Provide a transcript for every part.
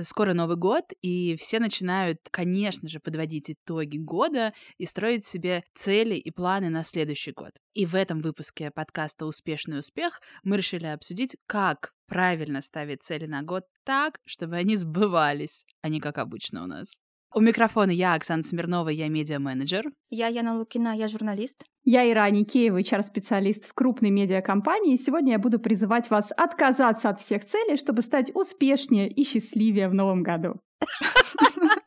Скоро Новый год, и все начинают, конечно же, подводить итоги года и строить себе цели и планы на следующий год. И в этом выпуске подкаста «Успешный успех» мы решили обсудить, как правильно ставить цели на год так, чтобы они сбывались, а не как обычно у нас. У микрофона я, Оксана Смирнова, я медиа-менеджер. Я, Яна Лукина, я журналист. Я, Ира Аникеева, HR-специалист в крупной медиакомпании. Сегодня я буду призывать вас отказаться от всех целей, чтобы стать успешнее и счастливее в новом году.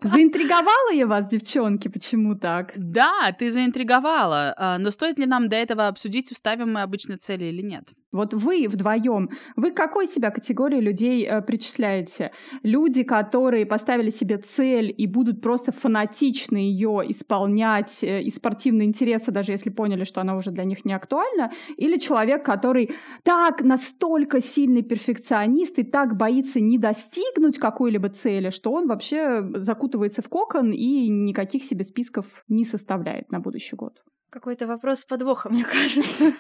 Заинтриговала я вас, девчонки, почему так? Да, ты заинтриговала. Но стоит ли нам до этого обсудить, вставим мы обычно цели или нет? Вот вы вдвоем, вы к какой себя категории людей причисляете? Люди, которые поставили себе цель и будут просто фанатично ее исполнять из спортивного интереса, даже если поняли, что она уже для них не актуальна? Или человек, который так настолько сильный перфекционист и так боится не достигнуть какой-либо цели, что он вообще закутывается в кокон и никаких себе списков не составляет на будущий год? Какой-то вопрос с подвохом, мне кажется.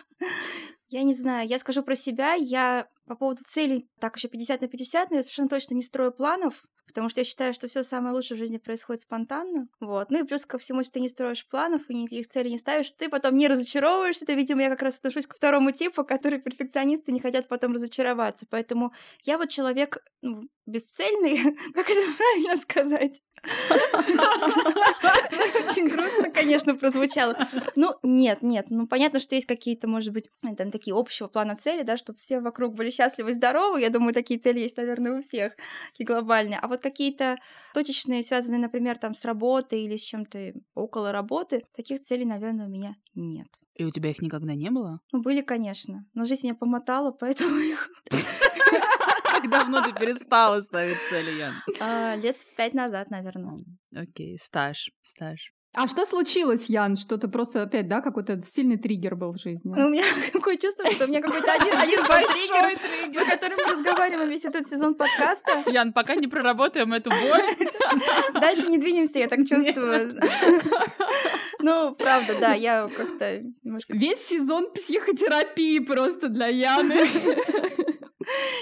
Я не знаю, я скажу про себя, я по поводу целей, так еще 50/50, но я совершенно точно не строю планов, потому что я считаю, что все самое лучшее в жизни происходит спонтанно, вот. Ну и плюс ко всему, если ты не строишь планов и никаких целей не ставишь, ты потом не разочаровываешься, это, видимо, я как раз отношусь ко второму типу, которые перфекционисты не хотят потом разочароваться, поэтому я вот человек бесцельный, как это правильно сказать? Очень грустно, конечно, прозвучало. Ну, нет, ну понятно, что есть какие-то, может быть, там такие общего плана цели, да, чтобы все вокруг были счастливы и здоровы. Я думаю, такие цели есть, наверное, у всех, такие глобальные. А вот какие-то точечные, связанные, например, там с работой или с чем-то около работы, таких целей, наверное, у меня нет. И у тебя их никогда не было? Ну, были, конечно, но жизнь меня помотала, поэтому их... Как давно ты перестала ставить цели, Ян? 5 назад, наверное. Окей, стаж. А что случилось, Ян? Что-то просто опять, да, какой-то сильный триггер был в жизни? Ну, у меня такое чувство, что у меня какой-то один большой триггер, о котором мы разговариваем весь этот сезон подкаста. Ян, пока не проработаем эту боль. Дальше не двинемся, я так чувствую. Ну, правда, да, я как-то немножко... Весь сезон психотерапии просто для Яны.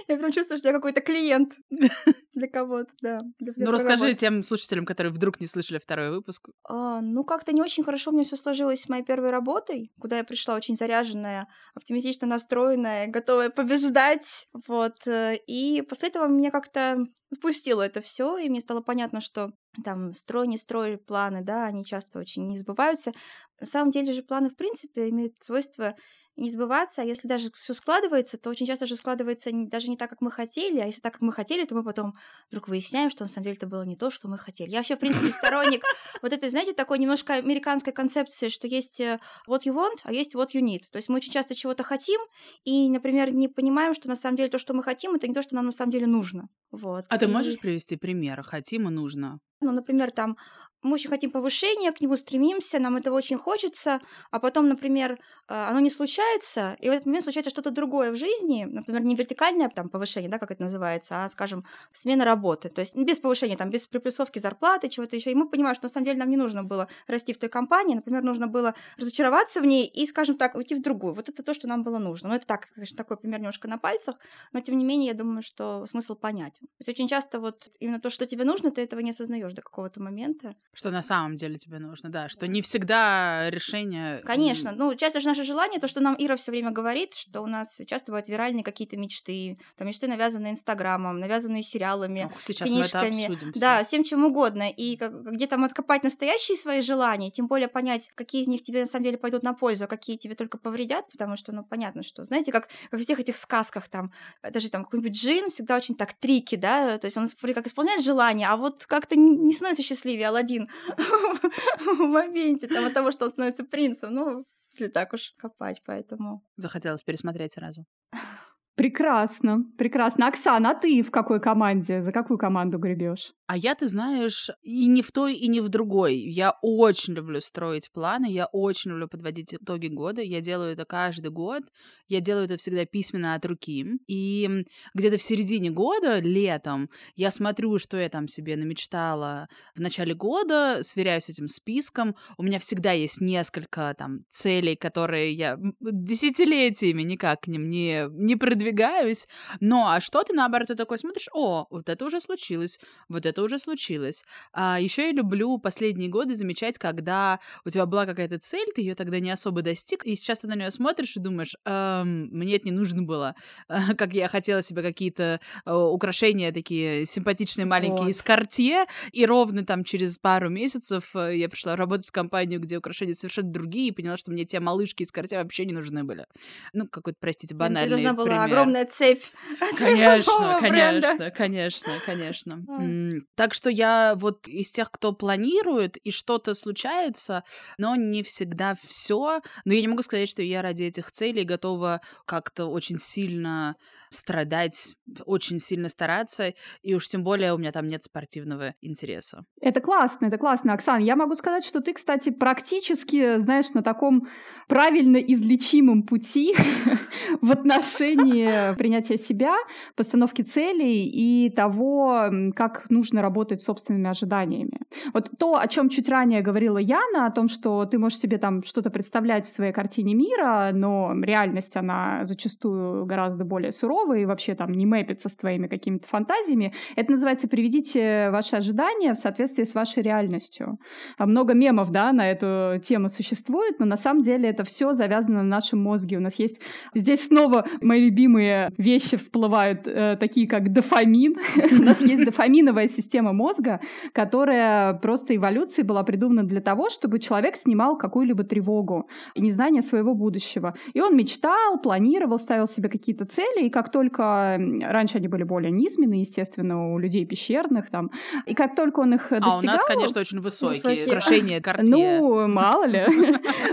Я прям чувствую, что я какой-то клиент для кого-то, да. Ну, расскажи тем слушателям, которые вдруг не слышали второй выпуск. Ну, как-то не очень хорошо у меня все сложилось с моей первой работой, куда я пришла очень заряженная, оптимистично настроенная, готовая побеждать, вот. И после этого меня как-то отпустило это все, и мне стало понятно, что там строй-не строй планы, да, они часто очень не сбываются. На самом деле же планы, в принципе, имеют свойство... не сбываться, а если даже все складывается, то очень часто же складывается даже не так, как мы хотели, а если так, как мы хотели, то мы потом вдруг выясняем, что на самом деле это было не то, что мы хотели. Я вообще, в принципе, сторонник вот этой, знаете, такой немножко американской концепции, что есть what you want, а есть what you need. То есть мы очень часто чего-то хотим и, например, не понимаем, что на самом деле то, что мы хотим, это не то, что нам на самом деле нужно. Вот. А ты можешь привести пример? Хотим и нужно. Ну, например, там мы очень хотим повышения, к нему стремимся, нам этого очень хочется, а потом, например, оно не случается, и в этот момент случается что-то другое в жизни, например, не вертикальное там повышение, да, как это называется, а, скажем, смена работы, то есть без повышения, там, без приплюсовки зарплаты, чего-то еще, и мы понимаем, что на самом деле нам не нужно было расти в той компании, например, нужно было разочароваться в ней и, скажем так, уйти в другую, вот это то, что нам было нужно. Ну, это так, конечно, такой пример немножко на пальцах, но, тем не менее, я думаю, что смысл понятен. То есть очень часто вот именно то, что тебе нужно, ты этого не осознаешь до какого-то момента. Что на самом деле тебе нужно, да, что не всегда решение... Конечно, ну, часто же наше желание, то, что нам Ира все время говорит, что у нас часто бывают виральные какие-то мечты, там мечты, навязанные Инстаграмом, навязанные сериалами, сейчас книжками, мы это обсудим, да, всем чем угодно, и где там откопать настоящие свои желания, тем более понять, какие из них тебе на самом деле пойдут на пользу, а какие тебе только повредят, потому что, ну, понятно, что, знаете, как во всех этих сказках там, даже там какой-нибудь джин всегда очень так трики, да, то есть он как исполняет желание, а вот как-то не становится счастливее, Алладин в моменте там, от того, что он становится принцем, ну, если так уж копать, поэтому... Захотелось пересмотреть сразу. Прекрасно. Оксана, а ты в какой команде? За какую команду гребешь? А я, ты знаешь, и не в той, и не в другой. Я очень люблю строить планы, я очень люблю подводить итоги года. Я делаю это каждый год. Я делаю это всегда письменно от руки. И где-то в середине года, летом, я смотрю, что я там себе намечтала в начале года, сверяюсь с этим списком. У меня всегда есть несколько там целей, которые я десятилетиями никак к ним не продвигаюсь. продвигаюсь. Ну, а что ты, наоборот, ты такой смотришь, о, вот это уже случилось, вот это уже случилось. А еще я люблю последние годы замечать, когда у тебя была какая-то цель, ты ее тогда не особо достиг, и сейчас ты на нее смотришь и думаешь, мне это не нужно было, как я хотела себе какие-то украшения такие симпатичные маленькие вот из Картье, и ровно там через пару месяцев я пришла работать в компанию, где украшения совершенно другие, и поняла, что мне те малышки из Картье вообще не нужны были. Ну, какой-то, простите, банальный пример. Ты должна была огромная цепь. Конечно, конечно, конечно, конечно. Так что я вот из тех, кто планирует, и что-то случается, но не всегда все. Но я не могу сказать, что я ради этих целей готова как-то очень сильно страдать, очень сильно стараться, и уж тем более у меня там нет спортивного интереса. Это классно, Оксана. Я могу сказать, что ты, кстати, практически, знаешь, на таком правильно излечимом пути в отношении принятия себя, постановки целей и того, как нужно работать с собственными ожиданиями. Вот то, о чем чуть ранее говорила Яна, о том, что ты можешь себе там что-то представлять в своей картине мира, но реальность, она зачастую гораздо более суровая, и вообще там не мэпится с твоими какими-то фантазиями. Это называется «Приведите ваши ожидания в соответствии с вашей реальностью». Много мемов, да, на эту тему существует, но на самом деле это все завязано на нашем мозге. У нас есть... Здесь снова мои любимые вещи всплывают, такие как дофамин. У нас есть дофаминовая система мозга, которая просто эволюцией была придумана для того, чтобы человек снимал какую-либо тревогу и незнание своего будущего. И он мечтал, планировал, ставил себе какие-то цели, и как только... Раньше они были более низменные, естественно, у людей пещерных там. И как только он их достигал... А у нас, конечно, очень высокие. Украшения Картье. Ну, мало ли.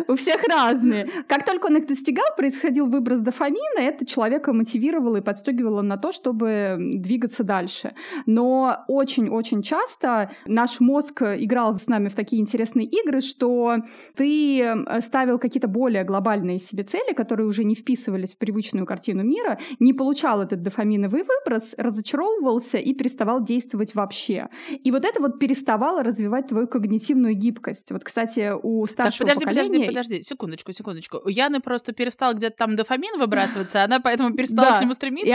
У всех разные. Как только он их достигал, происходил выброс дофамина, это человека мотивировало и подстегивало на то, чтобы двигаться дальше. Но очень-очень часто наш мозг играл с нами в такие интересные игры, что ты ставил какие-то более глобальные себе цели, которые уже не вписывались в привычную картину мира, не получал этот дофаминовый выброс, разочаровывался и переставал действовать вообще. И вот это вот переставало развивать твою когнитивную гибкость. Вот, кстати, у старшего поколения... Подожди, секундочку. У Яны просто перестал где-то там дофамин выбрасываться, она поэтому перестала к нему стремиться. И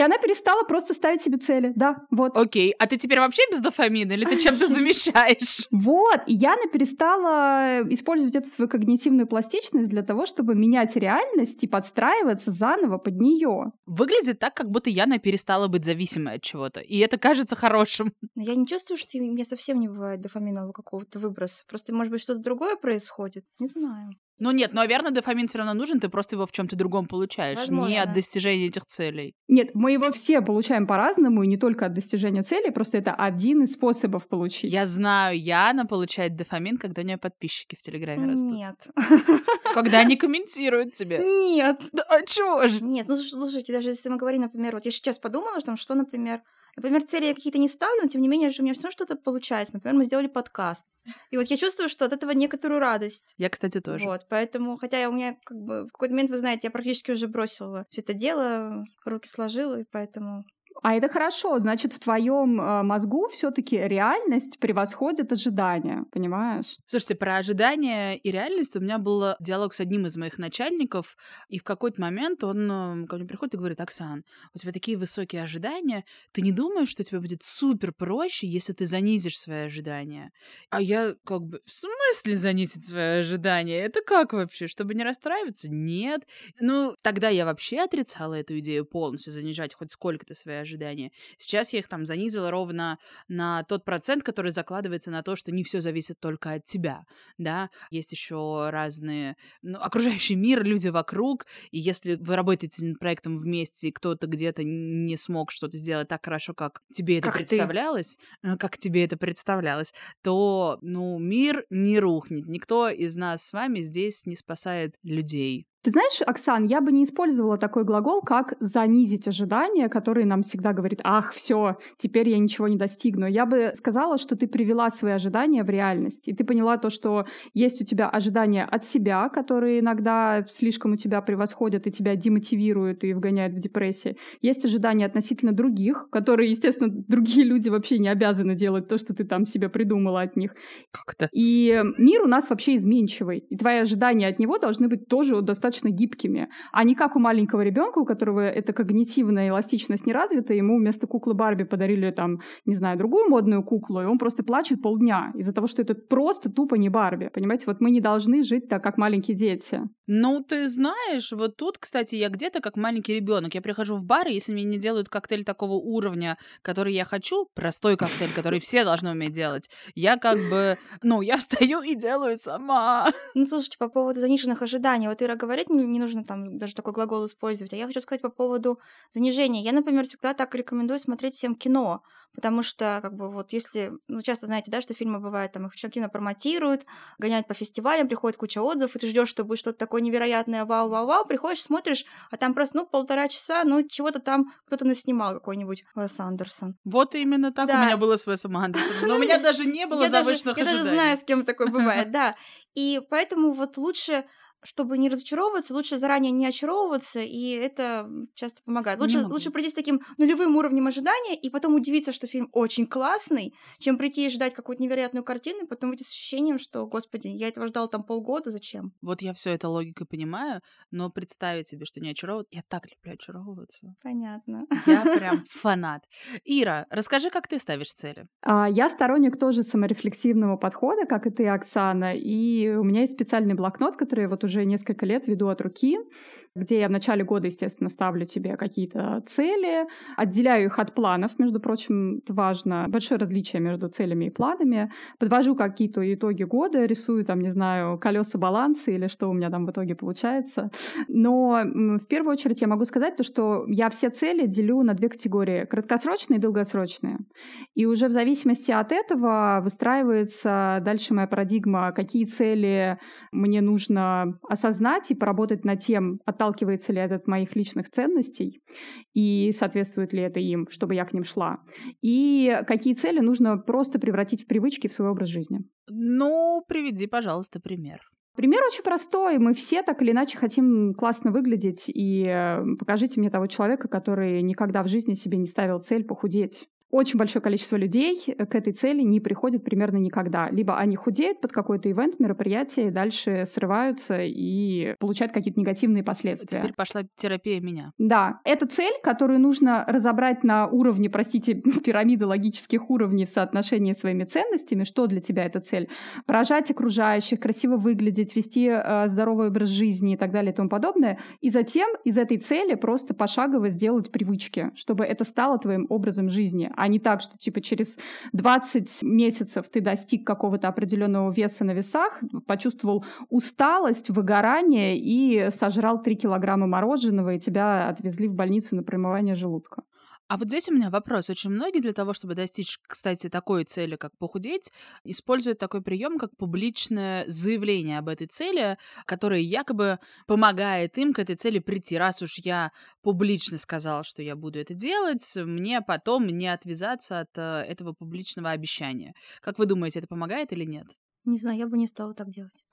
она перестала просто ставить себе цели. Да, вот. Окей, а ты теперь вообще без дофамина или ты чем-то замещаешь? Вот, и Яна перестала использовать эту свою когнитивную пластичность для того, чтобы менять реальность и подстраиваться заново под нее. Выглядит так, как будто Яна перестала быть зависимой от чего-то, и это кажется хорошим. Но я не чувствую, что у меня совсем не бывает дофаминового какого-то выброса. Просто, может быть, что-то другое происходит? Не знаю. Ну нет, наверное, дофамин все равно нужен, ты просто его в чем-то другом получаешь, возможно, не от достижения этих целей. Нет, мы его все получаем по-разному, и не только от достижения целей, просто это один из способов получить. Я знаю, Яна получает дофамин, когда у нее подписчики в Телеграме растут. Нет. Когда они комментируют тебе. Нет. А чего же? Нет, ну слушайте, даже если мы говорим, например, вот я сейчас подумала, что, например, цели я какие-то не ставлю, но тем не менее у меня все равно что-то получается. Например, мы сделали подкаст. И вот я чувствую, что от этого некоторую радость. Я, кстати, тоже. Вот, поэтому, хотя у меня как бы в какой-то момент, вы знаете, я практически уже бросила все это дело, руки сложила, и поэтому... А это хорошо, значит, в твоем мозгу все-таки реальность превосходит ожидания, понимаешь? Слушайте, про ожидания и реальность у меня был диалог с одним из моих начальников, и в какой-то момент он ко мне приходит и говорит: Оксан, у тебя такие высокие ожидания, ты не думаешь, что тебе будет супер проще, если ты занизишь свои ожидания? А я как бы, в смысле занизить свои ожидания? Это как вообще? Чтобы не расстраиваться? Нет. Ну, тогда я вообще отрицала эту идею полностью, занижать хоть сколько-то свои ожидания. Сейчас я их там занизила ровно на тот процент, который закладывается на то, что не все зависит только от тебя, да. Есть еще разные, окружающий мир, люди вокруг, и если вы работаете над проектом вместе, и кто-то где-то не смог что-то сделать так хорошо, как тебе это представлялось, то, мир не рухнет. Никто из нас с вами здесь не спасает людей. Ты знаешь, Оксан, я бы не использовала такой глагол, как «занизить ожидания», который нам всегда говорит: «Ах, все, теперь я ничего не достигну». Я бы сказала, что ты привела свои ожидания в реальность, и ты поняла то, что есть у тебя ожидания от себя, которые иногда слишком у тебя превосходят и тебя демотивируют и вгоняют в депрессию. Есть ожидания относительно других, которые, естественно, другие люди вообще не обязаны делать то, что ты там себе придумала от них. Как-то. И мир у нас вообще изменчивый, и твои ожидания от него должны быть тоже достаточно достаточно гибкими, а не как у маленького ребенка, у которого эта когнитивная эластичность не развита, ему вместо куклы Барби подарили там, не знаю, другую модную куклу, и он просто плачет полдня из-за того, что это просто тупо не Барби. Понимаете, вот мы не должны жить так, как маленькие дети. Ну, ты знаешь, вот тут, кстати, я где-то как маленький ребенок. Я прихожу в бар, и если мне не делают коктейль такого уровня, который я хочу, простой коктейль, который все должны уметь делать, я как бы, ну, я встаю и делаю сама. Ну, слушайте, по поводу заниженных ожиданий. Вот Ира говорит, мне не нужно там даже такой глагол использовать. А я хочу сказать по поводу занижения. Я, например, всегда так рекомендую смотреть всем кино. Потому что, как бы, вот если... Ну, часто знаете, да, что фильмы бывают, там, их кино промотируют, гоняют по фестивалям, приходит куча отзывов, и ты ждешь, что будет что-то такое невероятное, вау-вау-вау, приходишь, смотришь, а там просто, ну, полтора часа, ну, чего-то там кто-то наснимал какой-нибудь Уэс Андерсон. Вот именно так да. У меня было с Уэсом Андерсоном, но у меня даже не было завышенных ожиданий. Я даже знаю, с кем такое бывает, да. И поэтому вот лучше... Чтобы не разочаровываться, лучше заранее не очаровываться, и это часто помогает. Лучше прийти с таким нулевым уровнем ожидания и потом удивиться, что фильм очень классный, чем прийти и ждать какую-то невероятную картину, и потом выйти с ощущением, что, господи, я этого ждала там полгода, зачем? Вот я все это логикой понимаю, но представить себе, что не очаровываться... Я так люблю очаровываться. Понятно. Я прям фанат. Ира, расскажи, как ты ставишь цели? Я сторонник тоже саморефлексивного подхода, как и ты, Оксана, и у меня есть специальный блокнот, который вот уже несколько лет веду от руки, где я в начале года, естественно, ставлю тебе какие-то цели, отделяю их от планов, между прочим, это важно, большое различие между целями и планами, подвожу какие-то итоги года, рисую там, не знаю, колеса баланса или что у меня там в итоге получается. Но в первую очередь я могу сказать то, что я все цели делю на две категории: краткосрочные и долгосрочные. И уже в зависимости от этого выстраивается дальше моя парадигма, какие цели мне нужно осознать и поработать над тем, отталкивается ли это от моих личных ценностей и соответствует ли это им, чтобы я к ним шла. И какие цели нужно просто превратить в привычки, в свой образ жизни. Ну, приведи, пожалуйста, пример. Пример очень простой. Мы все так или иначе хотим классно выглядеть. И покажите мне того человека, который никогда в жизни себе не ставил цель похудеть. Очень большое количество людей к этой цели не приходит примерно никогда. Либо они худеют под какой-то ивент, мероприятие, и дальше срываются и получают какие-то негативные последствия. Теперь пошла терапия меня. Да. Это цель, которую нужно разобрать на уровне, простите, пирамиды логических уровней в соотношении с своими ценностями. Что для тебя эта цель? Поражать окружающих, красиво выглядеть, вести здоровый образ жизни и так далее и тому подобное. И затем из этой цели просто пошагово сделать привычки, чтобы это стало твоим образом жизни, а не так, что типа через 20 месяцев ты достиг какого-то определенного веса на весах, почувствовал усталость, выгорание и сожрал 3 килограмма мороженого, и тебя отвезли в больницу на промывание желудка. А вот здесь у меня вопрос. Очень многие для того, чтобы достичь, кстати, такой цели, как похудеть, используют такой прием, как публичное заявление об этой цели, которое якобы помогает им к этой цели прийти. Раз уж я публично сказала, что я буду это делать, мне потом не отвязаться от этого публичного обещания. Как вы думаете, это помогает или нет? Не знаю, я бы не стала так делать.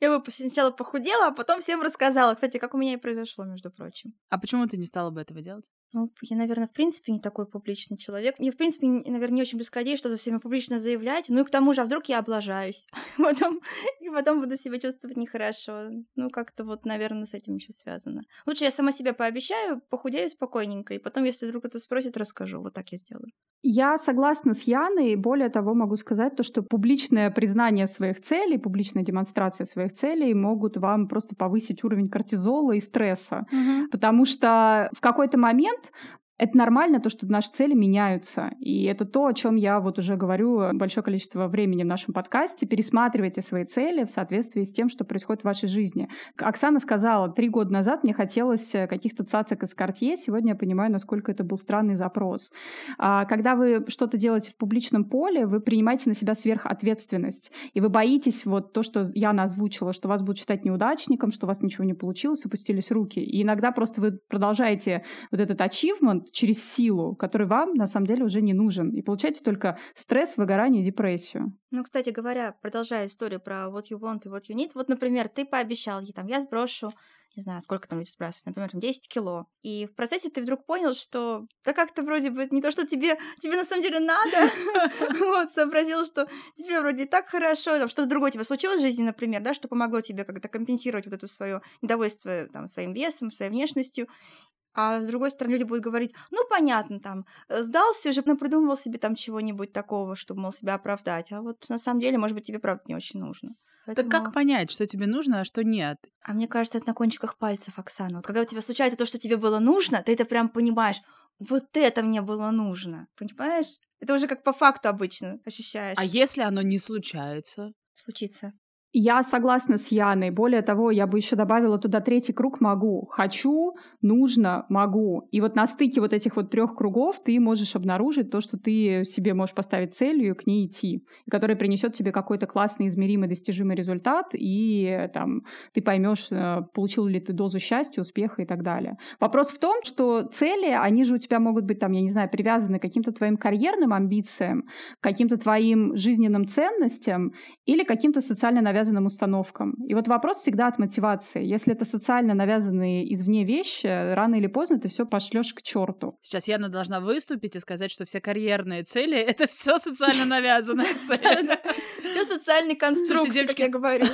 Я бы сначала похудела, а потом всем рассказала. Кстати, как у меня и произошло, между прочим. А почему ты не стала бы этого делать? Ну, я, наверное, в принципе, не такой публичный человек. Я, в принципе, наверное, не очень близкодею что-то всеми публично заявлять. Ну и к тому же, а вдруг я облажаюсь? И потом буду себя чувствовать нехорошо. Ну, как-то вот, наверное, с этим еще связано. Лучше я сама себе пообещаю, похудею спокойненько. И потом, если вдруг кто-то спросит, расскажу. Вот так я сделаю. Я согласна с Яной. И более того, могу сказать то, что публичное признание своих целей, публичная демонстрация своих целей могут вам просто повысить уровень кортизола и стресса. Угу. Потому что в какой-то момент это нормально, то, что наши цели меняются. И это то, о чем я вот уже говорю большое количество времени в нашем подкасте. Пересматривайте свои цели в соответствии с тем, что происходит в вашей жизни. Оксана сказала, 3 года назад мне хотелось каких-то цацок из Картье. Сегодня я понимаю, насколько это был странный запрос. Когда вы что-то делаете в публичном поле, вы принимаете на себя сверхответственность. И вы боитесь вот то, что Яна озвучила, что вас будут считать неудачником, что у вас ничего не получилось, опустились руки. И иногда просто вы продолжаете вот этот achievement, метод через силу, который вам на самом деле уже не нужен. И получаете только стресс, выгорание и депрессию. Ну, кстати говоря, продолжая историю про what you want и what you need, вот, например, ты пообещал ей, там, я сброшу, не знаю, сколько там люди сбрасывают, например, там 10 кило. И в процессе ты вдруг понял, что да как-то вроде бы не то, что тебе на самом деле надо. Вот, сообразил, что тебе вроде и так хорошо, там что-то другое тебе случилось в жизни, например, да, что помогло тебе как-то компенсировать вот это свое недовольство там своим весом, своей внешностью. А с другой стороны, люди будут говорить, ну, понятно, там, сдался уже, напридумывал себе там чего-нибудь такого, чтобы, мол, себя оправдать. А вот на самом деле, может быть, тебе, правда, не очень нужно. Поэтому... Так как понять, что тебе нужно, а что нет? А мне кажется, это на кончиках пальцев, Оксана. Вот когда у тебя случается то, что тебе было нужно, ты это прям понимаешь. Вот это мне было нужно. Понимаешь? Это уже как по факту обычно ощущаешь. А если оно не случается? Случится. Я согласна с Яной. Более того, я бы еще добавила туда третий круг «могу». «Хочу», «нужно», «могу». И вот на стыке вот этих вот трех кругов ты можешь обнаружить то, что ты себе можешь поставить целью и к ней идти, которая принесет тебе какой-то классный, измеримый, достижимый результат, и там, ты поймешь, получил ли ты дозу счастья, успеха и так далее. Вопрос в том, что цели, они же у тебя могут быть, там, я не знаю, привязаны к каким-то твоим карьерным амбициям, к каким-то твоим жизненным ценностям или каким-то социально навязанным установкам. И вот вопрос всегда от мотивации. Если это социально навязанные извне вещи, рано или поздно ты все пошлешь к черту. Сейчас Яна должна выступить и сказать, что все карьерные цели — это все социально навязанные цели. Все социальный конструкт, как я говорю.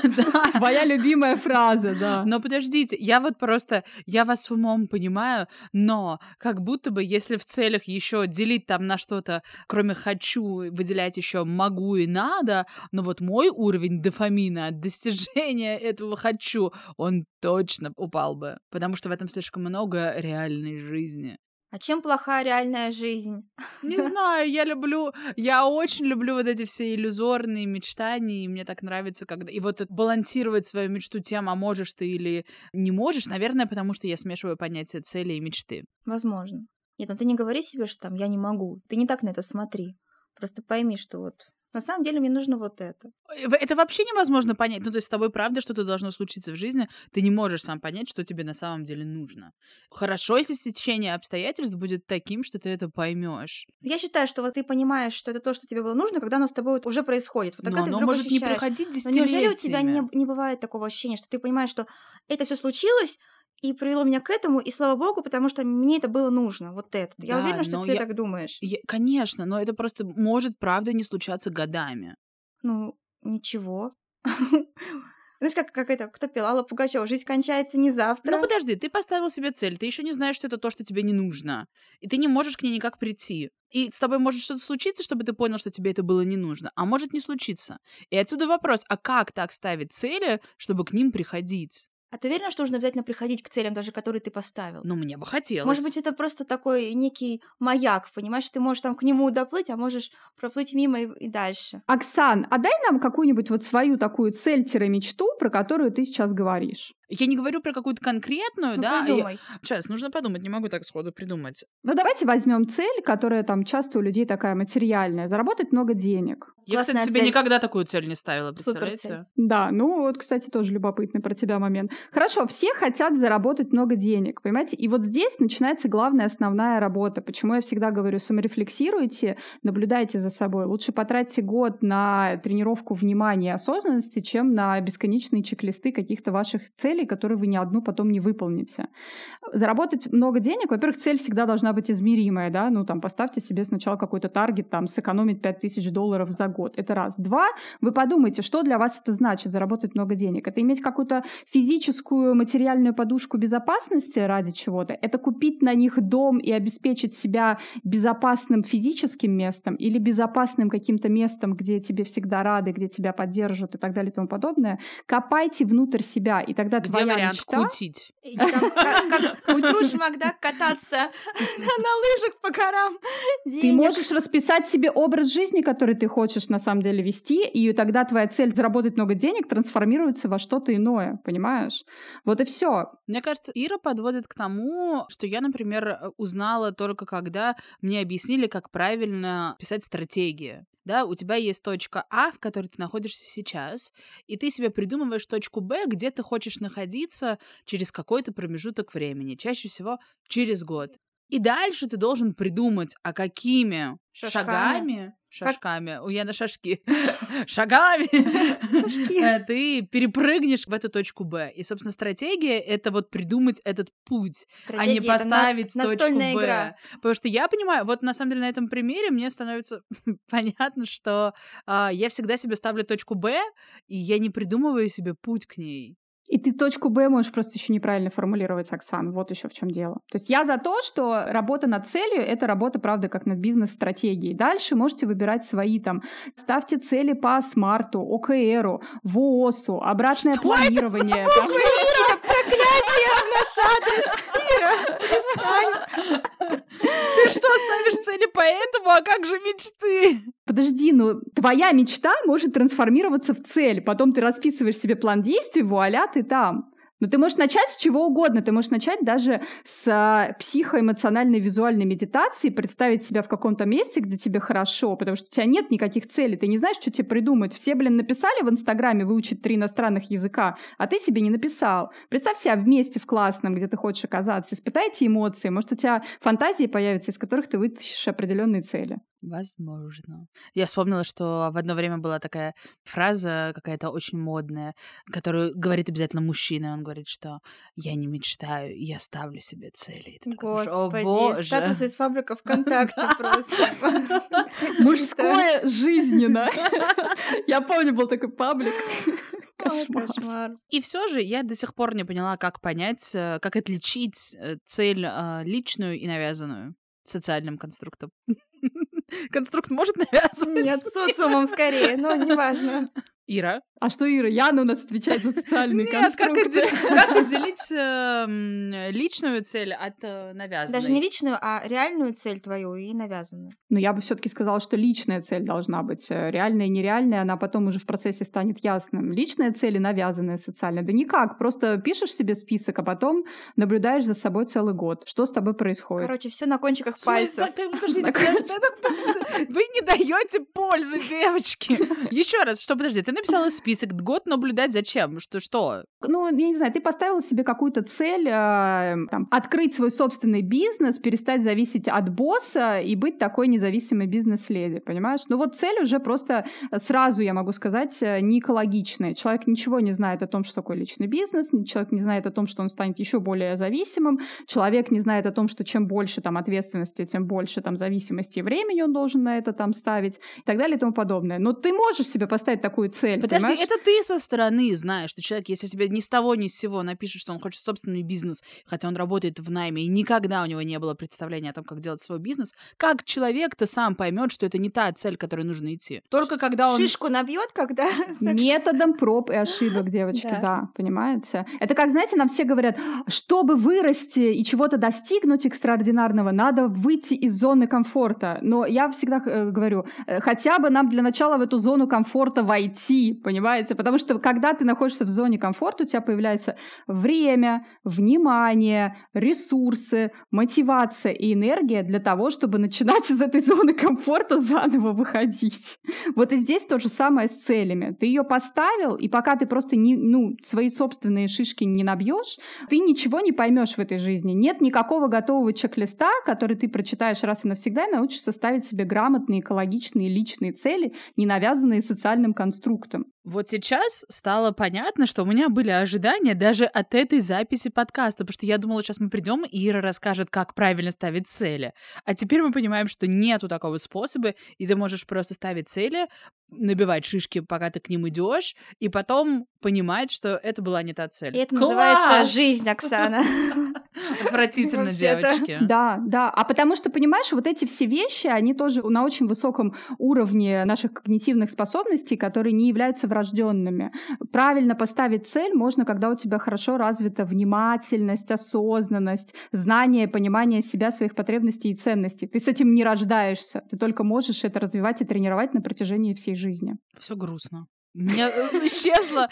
Твоя любимая фраза, да. Но подождите, я вот просто, я вас умом понимаю, но как будто бы, если в целях еще делить там на что-то, кроме «хочу», выделять еще «могу» и «надо», но вот мой уровень дофамина от достижения этого «хочу», он точно упал бы, потому что в этом слишком много реальной жизни. А чем плоха реальная жизнь? Не знаю, я очень люблю вот эти все иллюзорные мечтания, и мне так нравится, когда... И вот балансировать свою мечту тем, а можешь ты или не можешь, наверное, потому что я смешиваю понятия цели и мечты. Возможно. Нет, но ты не говори себе, что там «я не могу», ты не так на это смотри, просто пойми, что вот... На самом деле мне нужно вот это. Это вообще невозможно понять. Ну, то есть с тобой правда что-то должно случиться в жизни, ты не можешь сам понять, что тебе на самом деле нужно. Хорошо, если стечение обстоятельств будет таким, что ты это поймешь. Я считаю, что вот ты понимаешь, что это то, что тебе было нужно, когда оно с тобой уже происходит. Вот тогда ты вдруг ощущаешь. Но оно может не проходить десятилетиями. Неужели у тебя не бывает такого ощущения, что ты понимаешь, что это все случилось, и привело меня к этому, и слава богу, потому что мне это было нужно, вот это. Я уверена, что ты так думаешь. Конечно, но это просто может, правда, не случаться годами. Ну, ничего. Знаешь, как это, кто пел Алла Пугачёва, жизнь кончается не завтра. Ну, подожди, ты поставил себе цель, ты еще не знаешь, что это то, что тебе не нужно, и ты не можешь к ней никак прийти. И с тобой может что-то случиться, чтобы ты понял, что тебе это было не нужно, а может не случиться. И отсюда вопрос, а как так ставить цели, чтобы к ним приходить? А ты уверена, что нужно обязательно приходить к целям, даже которые ты поставил? Ну, мне бы хотелось. Может быть, это просто такой некий маяк, понимаешь, что ты можешь там к нему доплыть, а можешь проплыть мимо и дальше. Оксан, а дай нам какую-нибудь вот свою такую цель-мечту, про которую ты сейчас говоришь. Я не говорю про какую-то конкретную, ну, да? Придумай. Сейчас, нужно подумать, не могу так сходу придумать. Ну, давайте возьмем цель, которая там часто у людей такая материальная, заработать много денег. Я, классная кстати, себе цель. Никогда такую цель не ставила, представляете? Суперцель. Да, ну вот, кстати, тоже любопытный про тебя момент. Хорошо, все хотят заработать много денег, понимаете? И вот здесь начинается главная основная работа. Почему я всегда говорю, саморефлексируйте, наблюдайте за собой. Лучше потратьте год на тренировку внимания и осознанности, чем на бесконечные чек-листы каких-то ваших целей, которые вы ни одну потом не выполните. Заработать много денег, во-первых, цель всегда должна быть измеримая, да, ну там поставьте себе сначала какой-то таргет, там сэкономить $5000 за год, это раз. Два, вы подумайте, что для вас это значит, заработать много денег. Это иметь какую-то физическую, материальную подушку безопасности ради чего-то, это купить на них дом и обеспечить себя безопасным физическим местом или безопасным каким-то местом, где тебе всегда рады, где тебя поддержат и так далее и тому подобное. Копайте внутрь себя, и тогда где вариант мечта? Кутить? И там, как Скрудж Макдак кататься на лыжах по горам. Ты можешь расписать себе образ жизни, который ты хочешь на самом деле вести, и тогда твоя цель заработать много денег трансформируется во что-то иное, понимаешь? Вот и все. Мне кажется, Ира подводит к тому, что я, например, узнала только когда мне объяснили, как правильно писать стратегии. Да, у тебя есть точка А, в которой ты находишься сейчас, и ты себе придумываешь точку Б, где ты хочешь находиться через какой-то промежуток времени, чаще всего через год. И дальше ты должен придумать, а какими шагами, у Яны шашки, шагами ты перепрыгнешь в эту точку Б. И, собственно, стратегия — это вот придумать этот путь, стратегия, а не поставить точку Б. Игра. Потому что я понимаю, вот на самом деле на этом примере мне становится понятно, что я всегда себе ставлю точку Б, и я не придумываю себе путь к ней. И ты точку Б можешь просто еще неправильно формулировать, Оксана. Вот еще в чем дело. То есть я за то, что работа над целью — это работа, правда, как над бизнес-стратегией. Дальше можете выбирать свои там. Ставьте цели по смарту, ОКРу, ВООСу, обратное планирование. Что это за буква? Проклятие в наш адрес, Ира! Ты что, ставишь цели по этому? А как же мечты? Подожди, ну твоя мечта может трансформироваться в цель. Потом ты расписываешь себе план действий, вуаля, ты там. Но ты можешь начать с чего угодно. Ты можешь начать даже с психоэмоциональной визуальной медитации, представить себя в каком-то месте, где тебе хорошо, потому что у тебя нет никаких целей, ты не знаешь, что тебе придумать. Все, написали в Инстаграме выучить 3 иностранных языка, а ты себе не написал. Представь себя вместе в классном, где ты хочешь оказаться, испытайте эмоции. Может, у тебя фантазии появятся, из которых ты вытащишь определенные цели. Возможно. Я вспомнила, что в одно время была такая фраза какая-то очень модная, которую говорит обязательно мужчина. Он говорит, что я не мечтаю, я ставлю себе цели. И ты такой, господи, о, боже. Статус из паблика ВКонтакте просто. Мужское жизненно. Я помню, был такой паблик. Кошмар. И все же я до сих пор не поняла, как понять, как отличить цель личную и навязанную социальным конструктом. Конструкт может навязывать? Нет, социумом скорее, но неважно. Ира. А что Ира? Яна у нас отвечает за социальный конструкт. Нет, как отделить личную цель от навязанной? Даже не личную, а реальную цель твою и навязанную. Но я бы все-таки сказала, что личная цель должна быть. Реальная и нереальная, она потом уже в процессе станет ясным. Личная цель и навязанная социальная. Да никак, просто пишешь себе список, а потом наблюдаешь за собой целый год. Что с тобой происходит? Короче, все на кончиках пальцев. Подождите, вы не даете пользы, девочки. Еще раз, что, подожди, ты написала список, год наблюдать зачем? Что? Ну, я не знаю, ты поставила себе какую-то цель, там, открыть свой собственный бизнес, перестать зависеть от босса и быть такой независимой бизнес-леди, понимаешь? Ну вот цель уже просто сразу, я могу сказать, не экологичная. Человек ничего не знает о том, что такое личный бизнес, человек не знает о том, что он станет еще более зависимым, человек не знает о том, что чем больше там ответственности, тем больше там зависимости и времени он должен на это там ставить и так далее и тому подобное. Но ты можешь себе поставить такую цель, подожди, понимаешь? Это ты со стороны знаешь, что человек, если тебе ни с того ни с сего напишет, что он хочет собственный бизнес, хотя он работает в найме, и никогда у него не было представления о том, как делать свой бизнес, как человек-то сам поймет, что это не та цель, к которой нужно идти? Только когда он... Шишку набьет, когда... Методом проб и ошибок, девочки, да, понимаете? Это как, знаете, нам все говорят, чтобы вырасти и чего-то достигнуть экстраординарного, надо выйти из зоны комфорта. Но я всегда говорю, хотя бы нам для начала в эту зону комфорта войти, понимаете? Потому что когда ты находишься в зоне комфорта, у тебя появляется время, внимание, ресурсы, мотивация и энергия для того, чтобы начинать из этой зоны комфорта заново выходить. Вот и здесь то же самое с целями. Ты ее поставил, и пока ты просто не, свои собственные шишки не набьешь, ты ничего не поймешь в этой жизни. Нет никакого готового чек-листа, который ты прочитаешь раз и навсегда и научишься ставить себе грамотные, экологичные, личные цели, не навязанные социальным конструктом. Вот сейчас стало понятно, что у меня были ожидания даже от этой записи подкаста, потому что я думала, сейчас мы придем, и Ира расскажет, как правильно ставить цели. А теперь мы понимаем, что нету такого способа, и ты можешь просто ставить цели, набивать шишки, пока ты к ним идешь, и потом понимать, что это была не та цель. И это называется жизнь, Оксана. Отвратительно, девочки. Да. А потому что, понимаешь, вот эти все вещи, они тоже на очень высоком уровне наших когнитивных способностей, которые не являются врожденными. Правильно поставить цель можно, когда у тебя хорошо развита внимательность, осознанность, знание, понимание себя, своих потребностей и ценностей. Ты с этим не рождаешься. Ты только можешь это развивать и тренировать на протяжении всей жизни. Все грустно. У меня исчезло,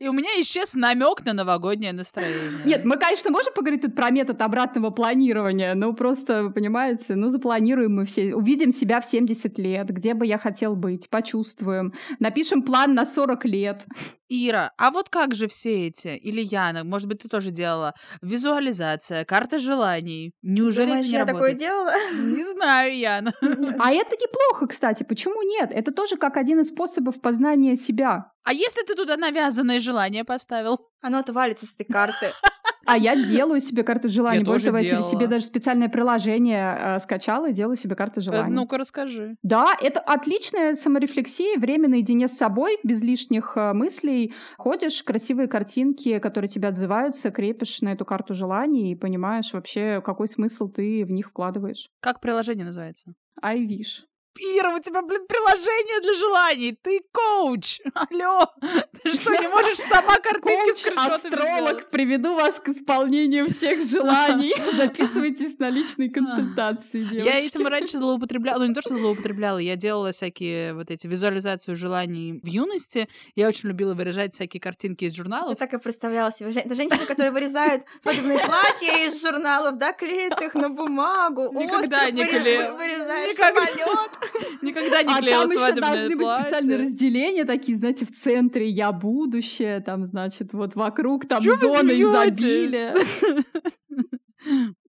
и у меня исчез намек на новогоднее настроение. Нет, мы, конечно, можем поговорить тут про метод обратного планирования, но просто, понимаете, запланируем мы все, увидим себя в 70 лет, где бы я хотел быть, почувствуем, напишем план на 40 лет. Ира, а вот как же все эти, или Яна, может быть, ты тоже делала, визуализация, карта желаний, неужели думаешь, это не работает? Я такое делала? Не знаю, Яна. А это неплохо, кстати, почему нет? Это тоже как один из способов познания себя. А если ты туда навязанное желание поставил? Оно отвалится с этой карты. А я делаю себе карту желаний. Больше того, я себе даже специальное приложение скачала и делаю себе карту желаний. Ну-ка, расскажи. Да, это отличная саморефлексия, время наедине с собой, без лишних мыслей. Ходишь, красивые картинки, которые тебе отзываются, крепишь на эту карту желаний и понимаешь вообще, какой смысл ты в них вкладываешь. Как приложение называется? I wish. Ира, у тебя, блин, приложение для желаний. Ты коуч. Алло. Ты что, не можешь сама картинки скриншотами делать? Астролог, приведу вас к исполнению всех желаний. Записывайтесь на личные консультации, девочки. Я этим раньше злоупотребляла. Ну, не то, что злоупотребляла. Я делала всякие вот эти визуализацию желаний в юности. Я очень любила вырезать всякие картинки из журналов. Я так и представляла себе. Это женщины, которые вырезают свадебные платья из журналов, да, клеят их на бумагу. Никогда не клеила. Вырезаешь самолет. Никогда не клеила свадебное платье. А там еще должны быть специальные разделения такие, знаете, в центре «Я будущее», там, значит, вот вокруг, там зона изобилия.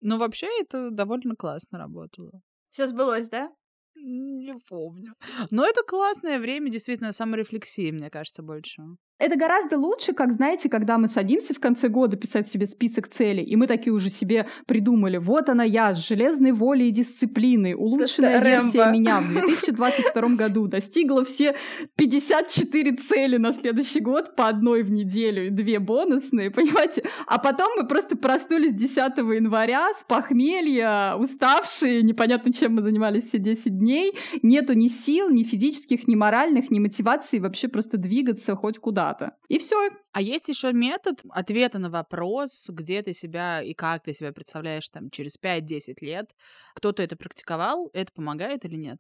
Ну, вообще, это довольно классно работало. Все сбылось, да? Не помню. Но это классное время, действительно, саморефлексии, мне кажется, больше. Это гораздо лучше, как, знаете, когда мы садимся в конце года писать себе список целей, и мы такие уже себе придумали. Вот она я, с железной волей и дисциплиной, улучшенная версия меня в 2022 году. Достигла все 54 цели на следующий год, по одной в неделю и 2 бонусные, понимаете? А потом мы просто проснулись 10 января с похмелья, уставшие, непонятно, чем мы занимались все 10 дней. Нету ни сил, ни физических, ни моральных, ни мотивации вообще просто двигаться хоть куда. И все. А есть еще метод ответа на вопрос, где ты себя и как ты себя представляешь там, через 5-10 лет. Кто-то это практиковал, это помогает или нет?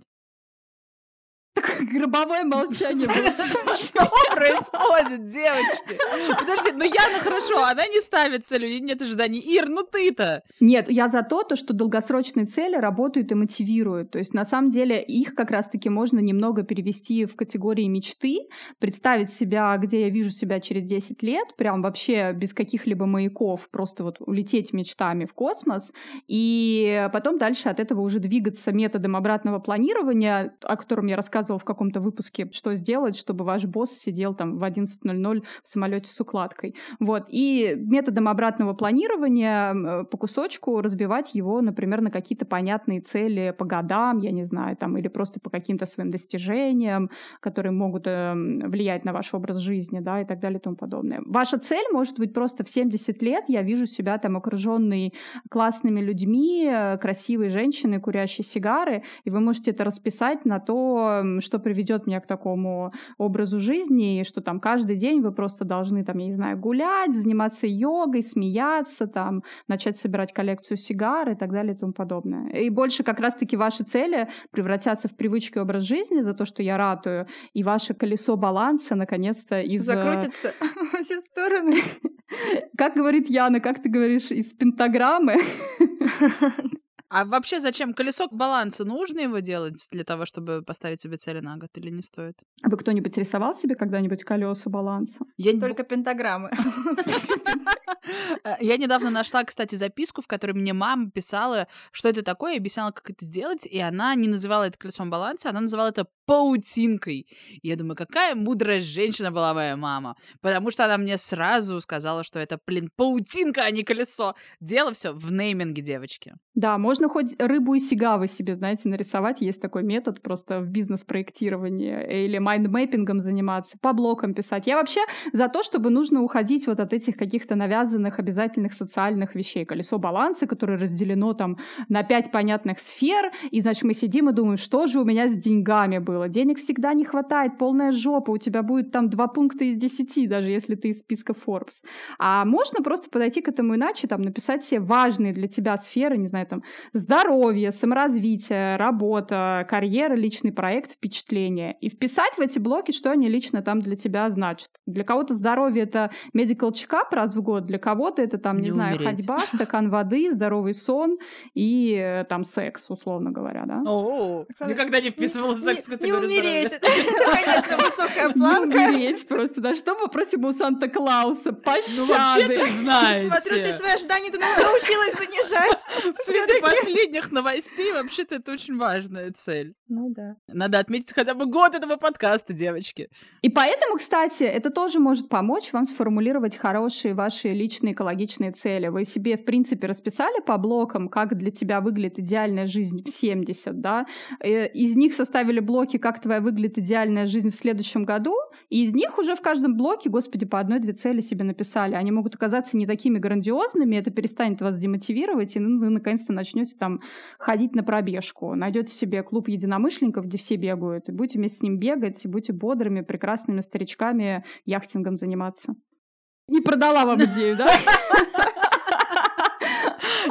Такое гробовое молчание. Что происходит, девочки? Подожди, ну Яна хорошо, она не ставит целью, нет ожиданий. Ир, ну ты-то! Нет, я за то, что долгосрочные цели работают и мотивируют. То есть, на самом деле, их как раз-таки можно немного перевести в категории мечты, представить себя, где я вижу себя через 10 лет, прям вообще без каких-либо маяков, просто вот улететь мечтами в космос, и потом дальше от этого уже двигаться методом обратного планирования, о котором я рассказывала в каком-то выпуске, что сделать, чтобы ваш босс сидел там в 11:00 в самолете с укладкой. Вот. И методом обратного планирования по кусочку разбивать его, например, на какие-то понятные цели по годам, я не знаю, там, или просто по каким-то своим достижениям, которые могут влиять на ваш образ жизни, да, и так далее и тому подобное. Ваша цель может быть просто в 70 лет я вижу себя там окруженной классными людьми, красивой женщиной, курящей сигары, и вы можете это расписать на то, что приведет меня к такому образу жизни, и что там каждый день вы просто должны, там, я не знаю, гулять, заниматься йогой, смеяться, там, начать собирать коллекцию сигар и так далее и тому подобное. И больше как раз-таки ваши цели превратятся в привычки, образ жизни, за то, что я ратую, и ваше колесо баланса наконец-то из... Закрутится во все стороны. Как говорит Яна, как ты говоришь, из пентаграммы... А вообще зачем? Колесо баланса, нужно его делать для того, чтобы поставить себе цели на год, или не стоит? А вы кто-нибудь рисовал себе когда-нибудь колеса баланса? Только пентаграммы. Я недавно нашла, кстати, записку, в которой мне мама писала, что это такое, объясняла, как это сделать, и она не называла это колесом баланса, она называла это паутинкой. И я думаю, какая мудрая женщина была моя мама, потому что она мне сразу сказала, что это, блин, паутинка, а не колесо. Дело все в нейминге, девочки. Да, можно хоть рыбу и сигавы себе, знаете, нарисовать. Есть такой метод просто в бизнес-проектировании. Или майндмэппингом заниматься, по блокам писать. Я вообще за то, чтобы нужно уходить вот от этих каких-то навязанных обязательных социальных вещей. Колесо баланса, которое разделено там на 5 понятных сфер. И, значит, мы сидим и думаем, что же у меня с деньгами было. Денег всегда не хватает, полная жопа, у тебя будет там 2 пункта из 10, даже если ты из списка Forbes. А можно просто подойти к этому иначе, там, написать себе важные для тебя сферы, не знаю, там, здоровье, саморазвитие, работа, карьера, личный проект, впечатления. И вписать в эти блоки, что они лично там для тебя значат. Для кого-то здоровье — это medical check-up раз в год, для кого-то это, там, не знаю, умереть. Ходьба, стакан воды, здоровый сон и там секс, условно говоря, да? О-о-о. Никогда не вписывала секс в категорию здоровья. Не умереть. Это, конечно, высокая планка. Не умереть просто. Да что мы просим у Санта-Клауса? Пощады. Ну вообще ты знаешь. Смотрю, ты свои ожидания научилась занижать. Среди последних новостей вообще-то это очень важная цель. Ну да. Надо отметить хотя бы год этого подкаста, девочки. И поэтому, кстати, это тоже может помочь вам сформулировать хорошие ваши личные экологичные цели. Вы себе, в принципе, расписали по блокам, как для тебя выглядит идеальная жизнь в 70, да? Из них составили блоки, как твоя выглядит идеальная жизнь в следующем году, и из них уже в каждом блоке, господи, по 1-2 цели себе написали. Они могут оказаться не такими грандиозными, это перестанет вас демотивировать, и вы наконец-то начнете там ходить на пробежку, найдете себе клуб единомышленников, где все бегают, и будете вместе с ним бегать, и будете бодрыми, прекрасными старичками яхтингом заниматься. Не продала вам идею, да?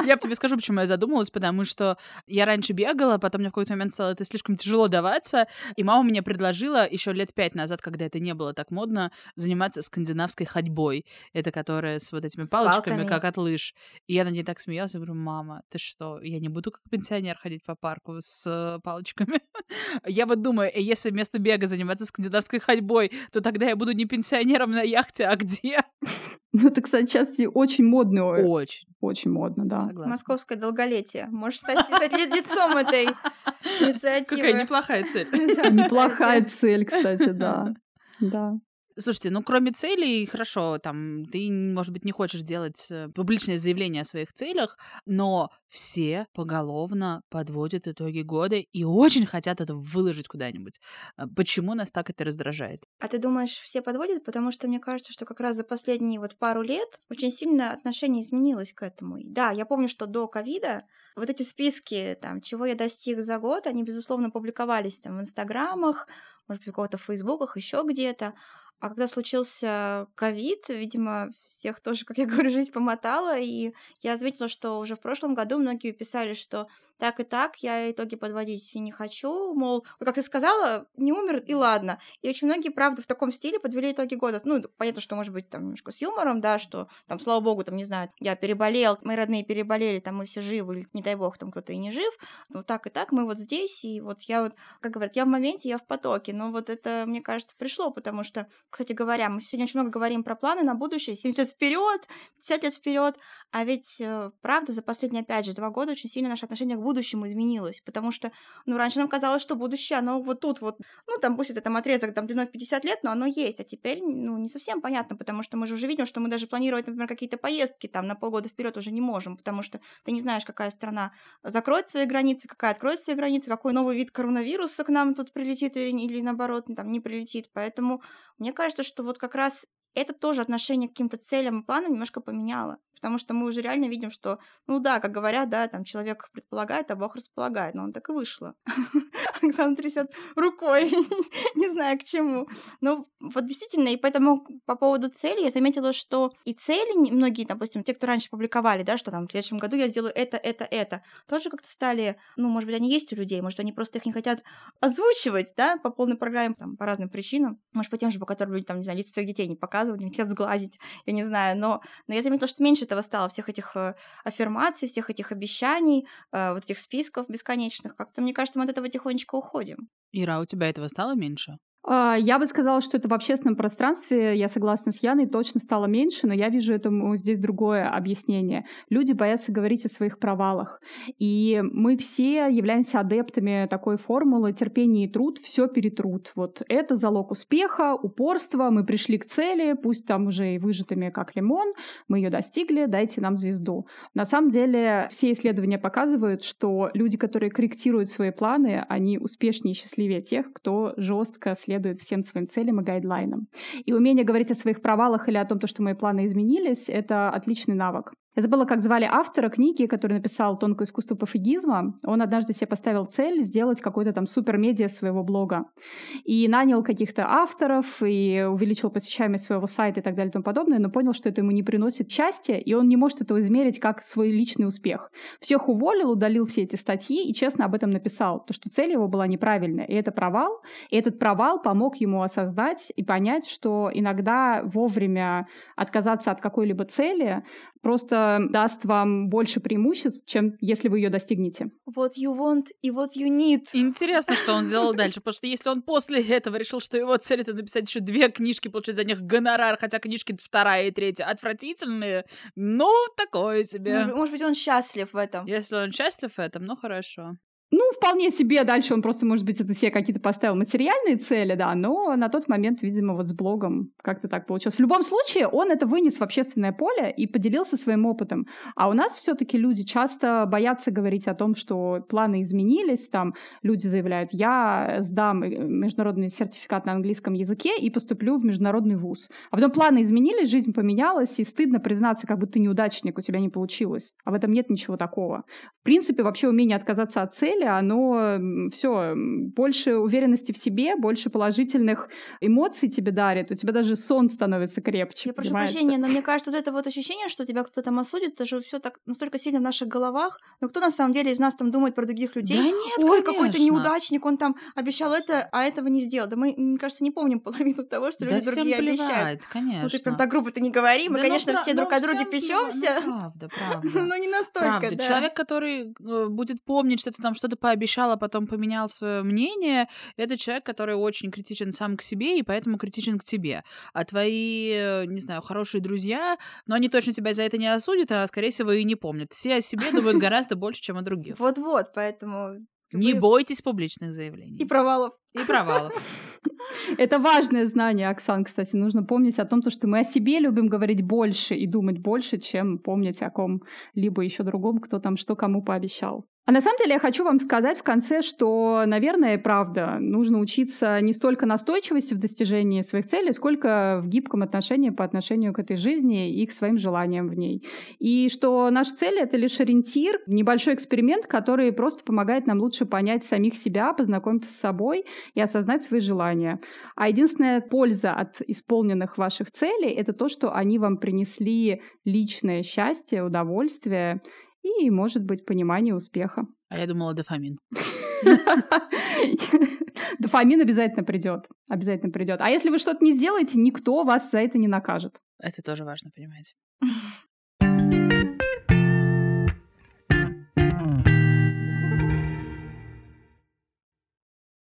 Я тебе скажу, почему я задумалась, потому что я раньше бегала, потом мне в какой-то момент стало это слишком тяжело даваться, и мама мне предложила еще 5 лет назад, когда это не было так модно, заниматься скандинавской ходьбой. Это которая с вот этими палочками, как от лыж. И я на ней так смеялась, я говорю, мама, ты что, я не буду как пенсионер ходить по парку с палочками? Я вот думаю, если вместо бега заниматься скандинавской ходьбой, то тогда я буду не пенсионером на яхте, а где? Ну, это, кстати, сейчас очень модно. Очень. Очень модно, да. Согласна. Московское долголетие. Можешь стать лицом этой инициативы. Какая неплохая цель. Неплохая цель, кстати, да. Да. Слушайте, ну, кроме целей, хорошо, там, ты, может быть, не хочешь делать публичное заявление о своих целях, но все поголовно подводят итоги года и очень хотят это выложить куда-нибудь. Почему нас так это раздражает? А ты думаешь, все подводят? Потому что мне кажется, что как раз за последние пару лет очень сильно отношение изменилось к этому. Да, я помню, что до ковида вот эти списки, там, чего я достиг за год, они, безусловно, публиковались там в инстаграмах, может быть, в какого-то фейсбуках, еще где-то. А когда случился ковид, видимо, всех тоже, как я говорю, жизнь помотала, и я заметила, что уже в прошлом году многие писали, что так и так, я итоги подводить не хочу, мол, как ты сказала, не умер, и ладно. И очень многие, правда, в таком стиле подвели итоги года. Ну, понятно, что, может быть, там немножко с юмором, да, что, там, слава богу, там, не знаю, я переболел, мои родные переболели, там, мы все живы, или, не дай бог, там, кто-то и не жив, ну, так и так, мы вот здесь, и вот я вот, как говорят, я в моменте, я в потоке, но вот это, мне кажется, пришло, потому что, кстати говоря, мы сегодня очень много говорим про планы на будущее, 70 лет вперед, 50 лет вперед, а ведь, правда, за последние, опять же, 2 года очень сильно наше отношение к будущему изменилось, потому что, ну, раньше нам казалось, что будущее, оно вот тут вот, ну, там, пусть это там отрезок, там, длиной в 50 лет, но оно есть, а теперь, ну, не совсем понятно, потому что мы же уже видим, что мы даже планировать, например, какие-то поездки, там, на полгода вперед уже не можем, потому что ты не знаешь, какая страна закроет свои границы, какая откроет свои границы, какой новый вид коронавируса к нам тут прилетит или, наоборот, там, не прилетит, поэтому мне кажется, что вот как раз это тоже отношение к каким-то целям и планам немножко поменяло. Потому что мы уже реально видим, что, ну да, как говорят, да, там человек предполагает, а Бог располагает, но он так и вышло. Оксана трясет рукой, не знаю к чему. Но вот действительно, и поэтому по поводу цели я заметила, что и цели многие, допустим, те, кто раньше публиковали, да, что там в следующем году я сделаю это, тоже как-то стали, ну, может быть, они есть у людей, может, они просто их не хотят озвучивать, да, по полной программе, там, по разным причинам, может, по тем же, по которым люди, там, не знаю, лица своих детей не показывают, не хотят сглазить, я не знаю, но я заметила, что меньше этого стало, всех этих аффирмаций, всех этих обещаний, вот этих списков бесконечных. Как-то, мне кажется, мы от этого тихонечко уходим. Ира, у тебя этого стало меньше? Я бы сказала, что это в общественном пространстве, я согласна с Яной, точно стало меньше, но я вижу этому здесь другое объяснение. Люди боятся говорить о своих провалах. И мы все являемся адептами такой формулы терпение и труд, все перетрут. Вот это залог успеха, упорства, мы пришли к цели, пусть там уже и выжатыми, как лимон, мы ее достигли, дайте нам звезду. На самом деле все исследования показывают, что люди, которые корректируют свои планы, они успешнее и счастливее тех, кто жестко следует всем своим целям и гайдлайнам. И умение говорить о своих провалах или о том, что мои планы изменились, это отличный навык. Я забыла, как звали автора книги, который написал «Тонкое искусство пофигизма». Он однажды себе поставил цель сделать какой-то там супермедиа своего блога. И нанял каких-то авторов, и увеличил посещаемость своего сайта и так далее и тому подобное, но понял, что это ему не приносит счастья, и он не может этого измерить как свой личный успех. Всех уволил, удалил все эти статьи и честно об этом написал, то, что цель его была неправильная. И это провал. И этот провал помог ему осознать и понять, что иногда вовремя отказаться от какой-либо цели просто даст вам больше преимуществ, чем если вы ее достигнете. What you want и what you need. Интересно, что он сделал дальше, потому что если он после этого решил, что его цель — это написать еще 2 книжки, получить за них гонорар, хотя книжки 2 и 3 отвратительные, ну, такое себе. Может быть, он счастлив в этом. Если он счастлив в этом, ну, хорошо. Ну, вполне себе. Дальше он просто, может быть, это себе какие-то поставил материальные цели, да, но на тот момент, видимо, вот с блогом как-то так получилось. В любом случае, он это вынес в общественное поле и поделился своим опытом. А у нас все-таки люди часто боятся говорить о том, что планы изменились, там люди заявляют: я сдам международный сертификат на английском языке и поступлю в международный вуз. А потом планы изменились, жизнь поменялась, и стыдно признаться, как будто ты неудачник, у тебя не получилось. А в этом нет ничего такого. В принципе, вообще умение отказаться от цели, оно все больше уверенности в себе, больше положительных эмоций тебе дарит, у тебя даже сон становится крепче. Я прошу прощения, но мне кажется, вот это вот ощущение, что тебя кто-то там осудит, это же все так настолько сильно в наших головах. Но кто на самом деле из нас там думает про других людей? Да нет, ой, конечно. Какой-то неудачник, он там обещал это, а этого не сделал. Да мы, мне кажется, не помним половину того, что люди другие плевать, обещают. Конечно. Ну ты прям так грубо-то не говори, мы, да, конечно, все друг о друге печёмся. Правда, правда. Но не настолько, правда. Да. Человек, который будет помнить, что ты там что-то пообещал, а потом поменял свое мнение, это человек, который очень критичен сам к себе и поэтому критичен к тебе. А твои, не знаю, хорошие друзья, но они точно тебя за это не осудят, а, скорее всего, и не помнят. Все о себе думают гораздо больше, чем о других. Вот-вот, поэтому... Не бойтесь публичных заявлений. И провалов. И провалов. Это важное знание, Оксан, кстати. Нужно помнить о том, что мы о себе любим говорить больше и думать больше, чем помнить о ком-либо еще другом, кто там что кому пообещал. А на самом деле я хочу вам сказать в конце, что, наверное, правда, нужно учиться не столько настойчивости в достижении своих целей, сколько в гибком отношении по отношению к этой жизни и к своим желаниям в ней. И что наши цели — это лишь ориентир, небольшой эксперимент, который просто помогает нам лучше понять самих себя, познакомиться с собой и осознать свои желания. А единственная польза от исполненных ваших целей — это то, что они вам принесли личное счастье, удовольствие и, может быть, понимание успеха. А я думала, дофамин. Дофамин обязательно придет. Обязательно придет. А если вы что-то не сделаете, никто вас за это не накажет. Это тоже важно понимать.